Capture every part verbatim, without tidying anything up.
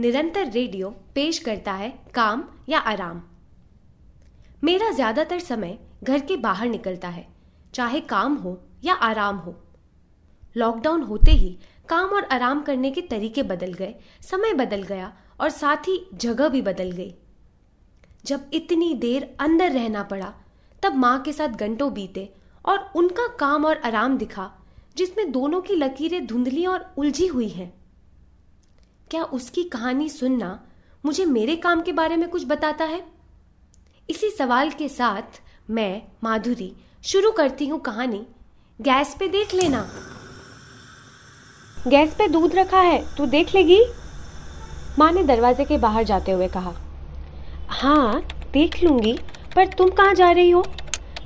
निरंतर रेडियो पेश करता है काम या आराम। मेरा ज़्यादातर समय घर के बाहर निकलता है, चाहे काम हो या आराम हो। लॉकडाउन होते ही काम और आराम करने के तरीके बदल गए, समय बदल गया और साथ ही जगह भी बदल गई। जब इतनी देर अंदर रहना पड़ा तब माँ के साथ घंटों बीते और उनका काम और आराम दिखा जिसमें दोनों की लकीरें धुंधली और उलझी हुई हैं। क्या उसकी कहानी सुनना मुझे मेरे काम के बारे में कुछ बताता है? इसी सवाल के साथ मैं माधुरी शुरू करती हूँ कहानी गैस पे देख लेना। गैस पे दूध रखा है, तू देख लेगी? माँ ने दरवाजे के बाहर जाते हुए कहा। हाँ देख लूँगी, पर तुम कहाँ जा रही हो?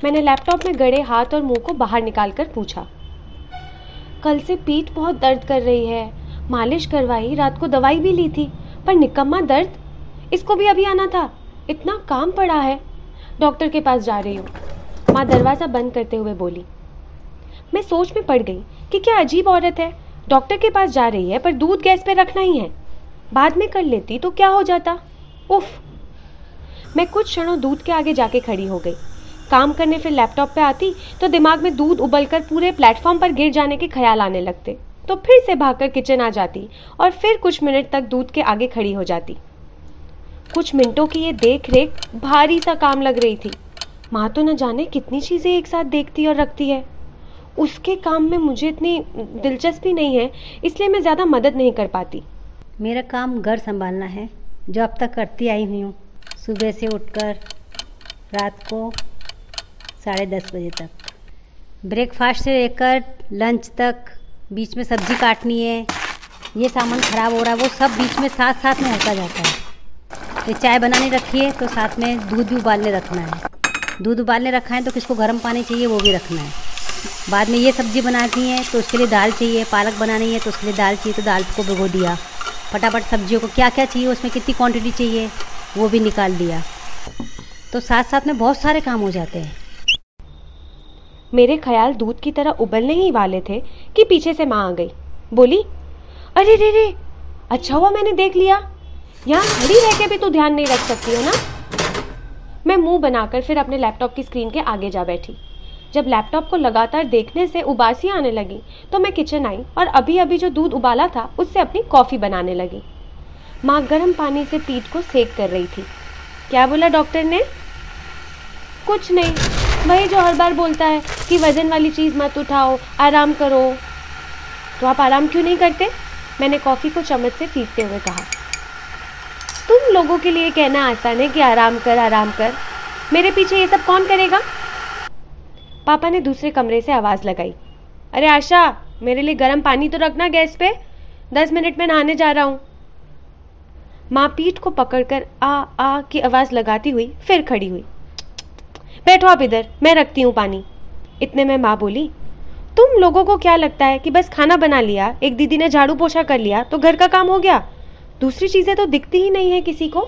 मैंने लैपटॉप में गड़े हाथ और मुंह को बाहर निकाल कर पूछा। कल से पीठ बहुत दर्द कर रही है, मालिश करवाई, रात को दवाई भी ली थी, पर निकम्मा दर्द। इसको भी अभी आना था, इतना काम पड़ा है। डॉक्टर के पास जा रही हूँ, माँ दरवाज़ा बंद करते हुए बोली। मैं सोच में पड़ गई कि क्या अजीब औरत है, डॉक्टर के पास जा रही है पर दूध गैस पर रखना ही है, बाद में कर लेती तो क्या हो जाता। उफ। मैं कुछ क्षणों दूध के आगे जाके खड़ी हो गई। काम करने फिर लैपटॉप पे आती तो दिमाग में दूध उबलकर पूरे प्लेटफॉर्म पर गिर जाने के ख्याल आने लगते, तो फिर से भागकर किचन आ जाती और फिर कुछ मिनट तक दूध के आगे खड़ी हो जाती। कुछ मिनटों की ये देख रेख भारी सा काम लग रही थी। माँ तो न जाने कितनी चीज़ें एक साथ देखती और रखती है। उसके काम में मुझे इतनी दिलचस्पी नहीं है, इसलिए मैं ज़्यादा मदद नहीं कर पाती। मेरा काम घर संभालना है जो अब तक करती आई हुई हूँ, सुबह से उठकर रात को साढ़े दस बजे तक, ब्रेकफास्ट से लेकर लंच तक। बीच में सब्जी काटनी है, ये सामान ख़राब हो रहा है, वो सब बीच में साथ साथ में होता जाता है। ये चाय बनाने रखी है तो साथ में दूध भी उबालने रखना है, दूध उबालने रखा है तो किसको गर्म पानी चाहिए वो भी रखना है। बाद में ये सब्जी बनाती है तो उसके लिए दाल चाहिए, पालक बनानी है तो उसके लिए दाल चाहिए, तो दाल को भिगो दिया। फटाफट सब्जियों को क्या क्या चाहिए, उसमें कितनी क्वांटिटी चाहिए वो भी निकाल दिया। तो साथ साथ में बहुत सारे काम हो जाते हैं। मेरे ख्याल दूध की तरह उबलने ही वाले थे कि पीछे से माँ आ गई। बोली, अरे रे रे, अच्छा हुआ मैंने देख लिया, यहाँ खड़ी रह के भी तो ध्यान नहीं रख सकती हो ना। मैं मुंह बनाकर फिर अपने लैपटॉप की स्क्रीन के आगे जा बैठी। जब लैपटॉप को लगातार देखने से उबासी आने लगी तो मैं किचन आई और अभी अभी जो दूध उबाला था उससे अपनी कॉफ़ी बनाने लगी। माँ गर्म पानी से पीठ को सेक कर रही थी। क्या बोला डॉक्टर ने? कुछ नहीं, वही जो हर बार बोलता है कि वज़न वाली चीज़ मत उठाओ, आराम करो। तो आप आराम क्यों नहीं करते? मैंने कॉफ़ी को चम्मच से पीटते हुए कहा। तुम लोगों के लिए कहना आसान है कि आराम कर आराम कर, मेरे पीछे ये सब कौन करेगा? पापा ने दूसरे कमरे से आवाज़ लगाई। अरे आशा, मेरे लिए गर्म पानी तो रखना गैस पे, दस मिनट में नहाने जा रहा हूँ। माँ पीठ को पकड़कर आ आ की आवाज़ लगाती हुई फिर खड़ी हुई। बैठो आप इधर, मैं रखती हूँ पानी। इतने में माँ बोली, तुम लोगों को क्या लगता है कि बस खाना बना लिया, एक दीदी ने झाड़ू पोछा कर लिया तो घर का काम हो गया? दूसरी चीज़ें तो दिखती ही नहीं है किसी को।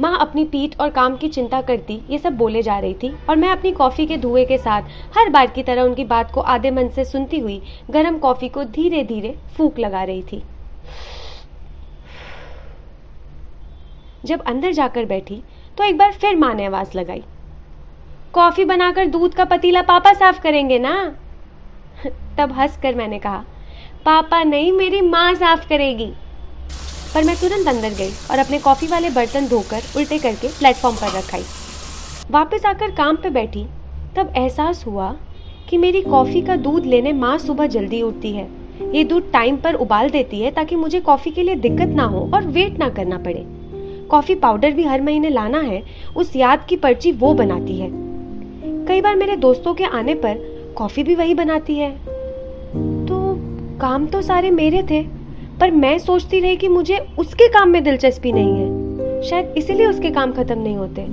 माँ अपनी पीठ और काम की चिंता करती ये सब बोले जा रही थी और मैं अपनी कॉफ़ी के धुएं के साथ हर बार की तरह उनकी बात को आधे मन से सुनती हुई गर्म कॉफ़ी को धीरे धीरे फूंक लगा रही थी। जब अंदर जाकर बैठी तो एक बार फिर माँ ने आवाज़ लगाई, कॉफ़ी बनाकर दूध का पतीला पापा साफ करेंगे ना? तब हंसकर मैंने कहा, पापा नहीं, मेरी माँ साफ करेगी। पर मैं तुरंत अंदर गई और अपने कॉफ़ी वाले बर्तन धोकर उल्टे करके प्लेटफॉर्म पर रखाई। वापस आकर काम पे बैठी तब एहसास हुआ कि मेरी कॉफ़ी का दूध लेने माँ सुबह जल्दी उठती है। ये दूध टाइम पर उबाल देती है ताकि मुझे कॉफ़ी के लिए दिक्कत ना हो और वेट ना करना पड़े। कॉफ़ी पाउडर भी हर महीने लाना है, उस याद की पर्ची वो बनाती है। कई बार मेरे दोस्तों के आने पर कॉफ़ी भी वही बनाती है। तो काम तो सारे मेरे थे, पर मैं सोचती रही कि मुझे उसके काम में दिलचस्पी नहीं है, शायद इसीलिए उसके काम खत्म नहीं होते।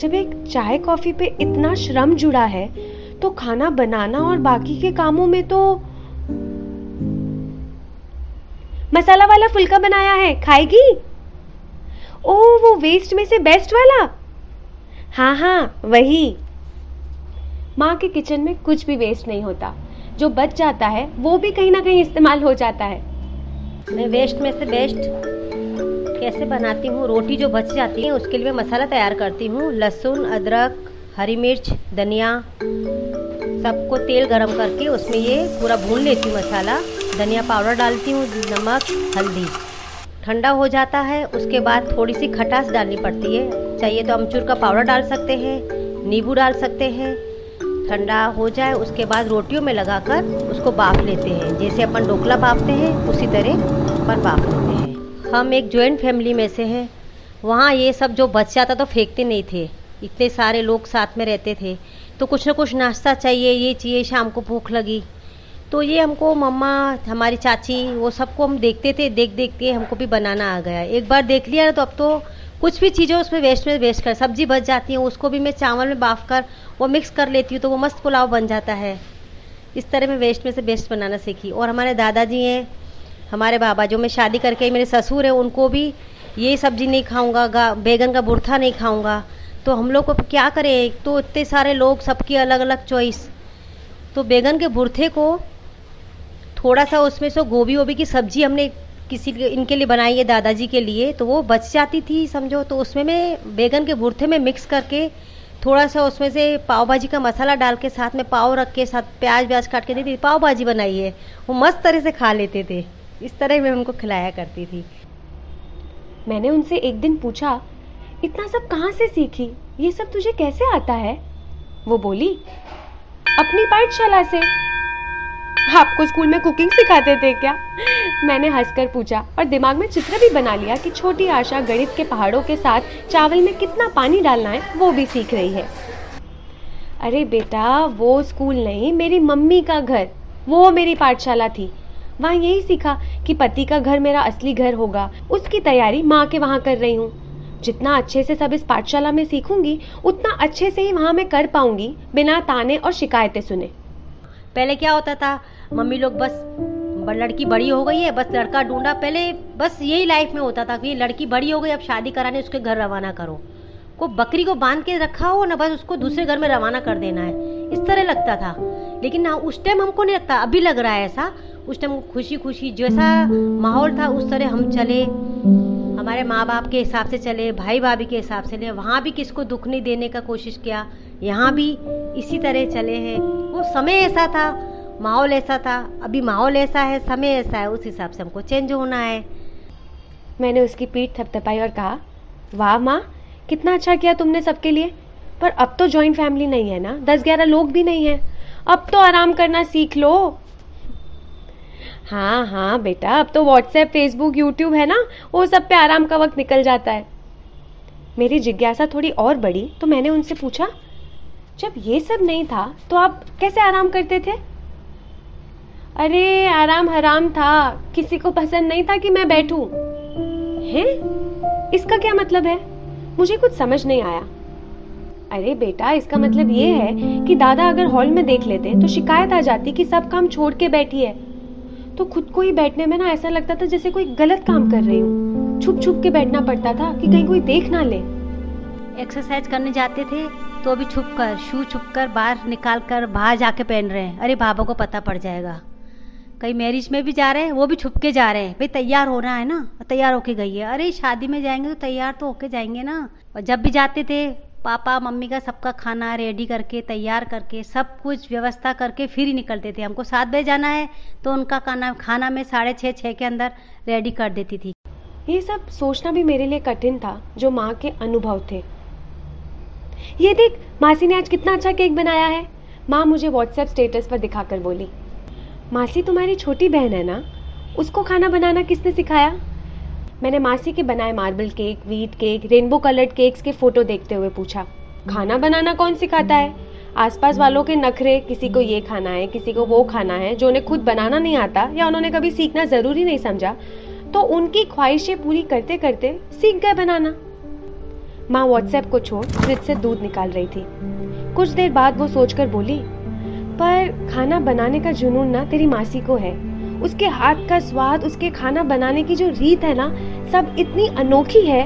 जब एक चाय कॉफ़ी पे इतना श्रम जुड़ा है तो खाना बनाना और बाकी के कामों में तो। मसाला वाला फुलका बनाया है, खाएगी? ओ, वो वेस्ट में से बेस्ट वाला? हाँ हाँ वही। माँ के किचन में कुछ भी वेस्ट नहीं होता, जो बच जाता है वो भी कहीं ना कहीं इस्तेमाल हो जाता है। मैं वेस्ट में से बेस्ट कैसे बनाती हूँ। रोटी जो बच जाती है उसके लिए मैं मसाला तैयार करती हूँ। लहसुन, अदरक, हरी मिर्च, धनिया, सबको तेल गरम करके उसमें ये पूरा भून लेती हूँ मसाला। धनिया पाउडर डालती हूँ, नमक, हल्दी। ठंडा हो जाता है उसके बाद थोड़ी सी खटास डालनी पड़ती है। चाहिए तो अमचूर का पाउडर डाल सकते हैं, नींबू डाल सकते हैं। ठंडा हो जाए उसके बाद रोटियों में लगाकर उसको बाफ लेते हैं। जैसे अपन ढोकला बाफते हैं उसी तरह अपन बाफ लेते हैं। हम एक जॉइंट फैमिली में से हैं, वहाँ ये सब जो बच जाता तो फेंकते नहीं थे। इतने सारे लोग साथ में रहते थे तो कुछ ना कुछ नाश्ता चाहिए, ये चाहिए, शाम को भूख लगी तो ये हमको मम्मा, हमारी चाची, वो सबको हम देखते थे। देख देख के हमको भी बनाना आ गया। एक बार देख लिया तो अब तो कुछ भी चीज़ें उसमें वेस्ट में वेस्ट कर, सब्जी बच जाती है उसको भी मैं चावल में बाफ कर वो मिक्स कर लेती हूँ तो वो मस्त पुलाव बन जाता है। इस तरह मैं वेस्ट में से बेस्ट बनाना सीखी। और हमारे दादाजी हैं, हमारे बाबा, जो मैं शादी करके, मेरे ससुर हैं, उनको भी ये सब्जी नहीं खाऊंगा, बैगन का बुरथा नहीं खाऊंगा। तो हम लोग को क्या करें, तो इतने सारे लोग, सबकी अलग अलग चॉइस। तो बैगन के बुरथे को थोड़ा सा उसमें से गोभी वोभी की सब्जी हमने किसी इनके लिए बनाई है, दादाजी के लिए, तो वो बच जाती थी समझो। तो उसमें मैं बैगन के बुरथे में मिक्स करके थोड़ा सा उसमें से पाव भाजी का मसाला डाल के साथ में पाव रख के साथ प्याज व्याज काट के देती, पाव भाजी बनाई है, वो मस्त तरह से खा लेते थे। इस तरह मैं उनको खिलाया करती थी। मैंने उनसे एक दिन पूछा, इतना सब कहाँ से सीखी, ये सब तुझे कैसे आता है? वो बोली, अपनी पाठशाला से। आपको स्कूल में कुकिंग सिखाते थे क्या? मैंने हंसकर पूछा और दिमाग में चित्र भी बना लिया कि छोटी आशा गणित के पहाड़ों के साथ चावल में कितना पानी डालना है वो भी सीख रही है। अरे बेटा, वो स्कूल नहीं, मेरी मम्मी का घर, वो मेरी पाठशाला थी। वहाँ यही सीखा कि पति का घर मेरा असली घर होगा, उसकी तैयारी माँ के वहाँ कर रही हूँ। जितना अच्छे से सब इस पाठशाला में सीखूंगी उतना अच्छे से ही वहाँ मैं कर पाऊंगी, बिना ताने और शिकायतें सुने। पहले क्या होता था, मम्मी लोग बस लड़की बड़ी हो गई है, बस लड़का ढूंढा, पहले बस यही लाइफ में होता था कि लड़की बड़ी हो गई, अब शादी कराने उसके घर रवाना करो। को बकरी को बांध के रखा हो ना, बस उसको दूसरे घर में रवाना कर देना है, इस तरह लगता था। लेकिन ना, उस टाइम हमको नहीं लगता, अभी लग रहा है ऐसा। उस टाइम खुशी खुशी जैसा माहौल था उस तरह हम चले, हमारे माँ बाप के हिसाब से चले, भाई भाभी के हिसाब से चले। वहाँ भी किसको दुख नहीं देने का कोशिश किया, यहाँ भी इसी तरह चले हैं। वो समय ऐसा था, माहौल ऐसा था, अभी माहौल ऐसा है, समय ऐसा है, उस हिसाब से हमको चेंज होना है। मैंने उसकी पीठ थपथपाई और कहा, वाह माँ, कितना अच्छा किया तुमने सबके लिए। पर अब तो जॉइंट फैमिली नहीं है ना, दस ग्यारह लोग भी नहीं है, अब तो आराम करना सीख लो। हाँ हाँ बेटा, अब तो व्हाट्सएप, फेसबुक, यूट्यूब है ना, वो सब पे आराम का वक्त निकल जाता है। मेरी जिज्ञासा थोड़ी और बढ़ी तो मैंने उनसे पूछा, जब ये सब नहीं था तो आप कैसे आराम करते थे? अरे आराम हराम था, किसी को पसंद नहीं था कि मैं बैठूं। हैं? इसका क्या मतलब है? मुझे कुछ समझ नहीं आया। अरे बेटा, इसका मतलब ये है कि दादा अगर हॉल में देख लेते तो शिकायत आ जाती कि सब काम छोड़ के बैठी है। तो खुद को ही बैठने में ना ऐसा लगता था जैसे कोई गलत काम कर रही हूँ। छुप छुप के बैठना पड़ता था कि कहीं कोई देख ना ले। एक्सरसाइज करने जाते थे तो अभी छुप कर, शू छुप कर बाहर निकाल कर बाहर जाके पहन रहे हैं, अरे बाबा को पता पड़ जाएगा। कहीं मैरिज में भी जा रहे हैं, वो भी छुप के जा रहे हैं, भाई तैयार होना है ना, तैयार होके गई है। अरे शादी में जाएंगे तो तैयार तो होके जाएंगे ना। और जब भी जाते थे, पापा मम्मी का सबका खाना रेडी करके, तैयार करके, सब कुछ व्यवस्था करके फिर ही निकलते थे। हमको सात बजे जाना है तो उनका खाना खाना मैं साढ़े छः छः के अंदर रेडी कर देती थी। ये सब सोचना भी मेरे लिए कठिन था जो माँ के अनुभव थे। ये देख, मासी ने आज कितना अच्छा केक बनाया है, माँ मुझे व्हाट्सएप स्टेटस पर दिखा कर बोली। मासी तुम्हारी छोटी बहन है ना, उसको खाना बनाना किसने सिखाया? मैंने मासी के बनाए marble cake, wheat cake, rainbow coloured cakes के फोटो देखते हुए पूछा, खाना बनाना कौन सिखाता है? आसपास वालों के नखरे, किसी को ये खाना है, किसी को वो खाना है, जो उन्हें खुद बनाना नहीं आता या उन्होंने कभी सीखना ज़रूरी नहीं समझा तो उनकी ख्वाहिशें पूरी करते करते सीख गए बनाना। माँ व्हाट्सएप को छोड़ फ्रिज से दूध निकाल रही थी। कुछ देर बाद वो सोच कर बोली, पर खाना बनाने का जुनून ना तेरी मासी को है। उसके हाथ का स्वाद, उसके खाना बनाने की जो रीत है ना, सब इतनी अनोखी है।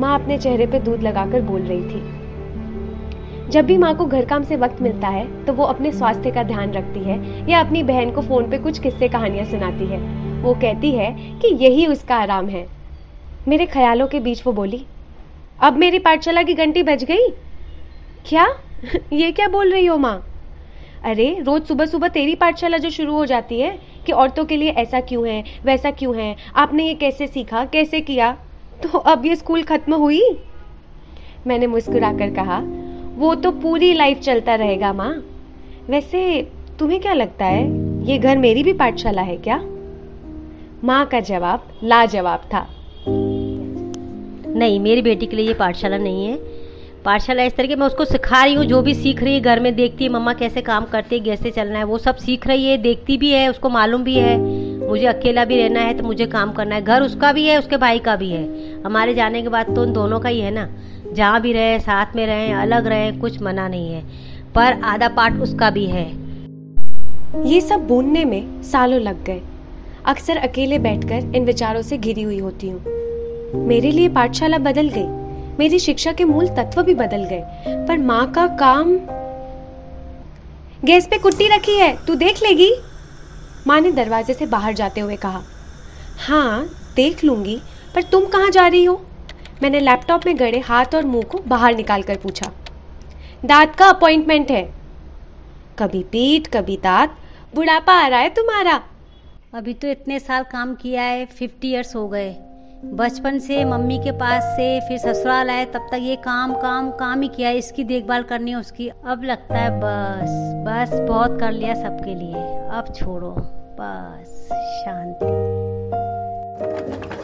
माँ अपने चेहरे पे दूध लगाकर बोल रही थी। जब भी माँ को घर काम से वक्त मिलता है तो वो अपने स्वास्थ्य का ध्यान रखती है या अपनी बहन को फोन पे कुछ किस्से कहानियां सुनाती है। वो कहती है कि यही उसका आराम है। मेरे ख्यालों के बीच वो बोली, अब मेरी पाठशाला की घंटी बज गई। क्या ये क्या बोल रही हो माँ? अरे रोज सुबह सुबह तेरी पाठशाला जो शुरू हो जाती है कि औरतों के लिए ऐसा क्यों है, वैसा क्यों है, आपने ये कैसे सीखा, कैसे किया, तो अब ये स्कूल खत्म हुई। मैंने मुस्कुराकर कहा, वो तो पूरी लाइफ चलता रहेगा माँ। वैसे तुम्हें क्या लगता है, ये घर मेरी भी पाठशाला है क्या? माँ का जवाब लाजवाब था। नहीं, मेरी बेटी के लिए ये पाठशाला नहीं है। पाठशाला इस तरीके मैं उसको सिखा रही हूँ, जो भी सीख रही है घर में देखती है मम्मा कैसे काम करती है, कैसे चलना है, वो सब सीख रही है, देखती भी है, उसको मालूम भी है मुझे अकेला भी रहना है तो मुझे काम करना है। घर उसका भी है, उसके भाई का भी है, हमारे जाने के बाद तो उन दोनों का ही है ना। जहाँ भी रहे, साथ में रहें, अलग रहें, कुछ मना नहीं है, पर आधा पाठ उसका भी है। ये सब बोलने में सालों लग गए। अक्सर अकेले बैठकर इन विचारों से घिरी हुई होती हूँ। मेरे लिए पाठशाला बदल गई, मेरी शिक्षा के मूल तत्व भी बदल गए, पर माँ का काम। गैस पे कुट्टी रखी है, तू देख लेगी? माँ ने दरवाजे से बाहर जाते हुए कहा। हाँ देख लूंगी, पर तुम कहाँ जा रही हो? मैंने लैपटॉप में गड़े हाथ और मुंह को बाहर निकालकर पूछा। दांत का अपॉइंटमेंट है। कभी पीठ कभी दांत, बुढ़ापा आ रहा है तुम्हारा। अभी तो इतने साल काम किया है, फिफ्टी ईयर्स हो गए। बचपन से मम्मी के पास से, फिर ससुराल आए, तब तक ये काम काम काम ही किया है, इसकी देखभाल करनी है उसकी। अब लगता है बस बस बहुत कर लिया सबके लिए, अब छोड़ो, बस शांति।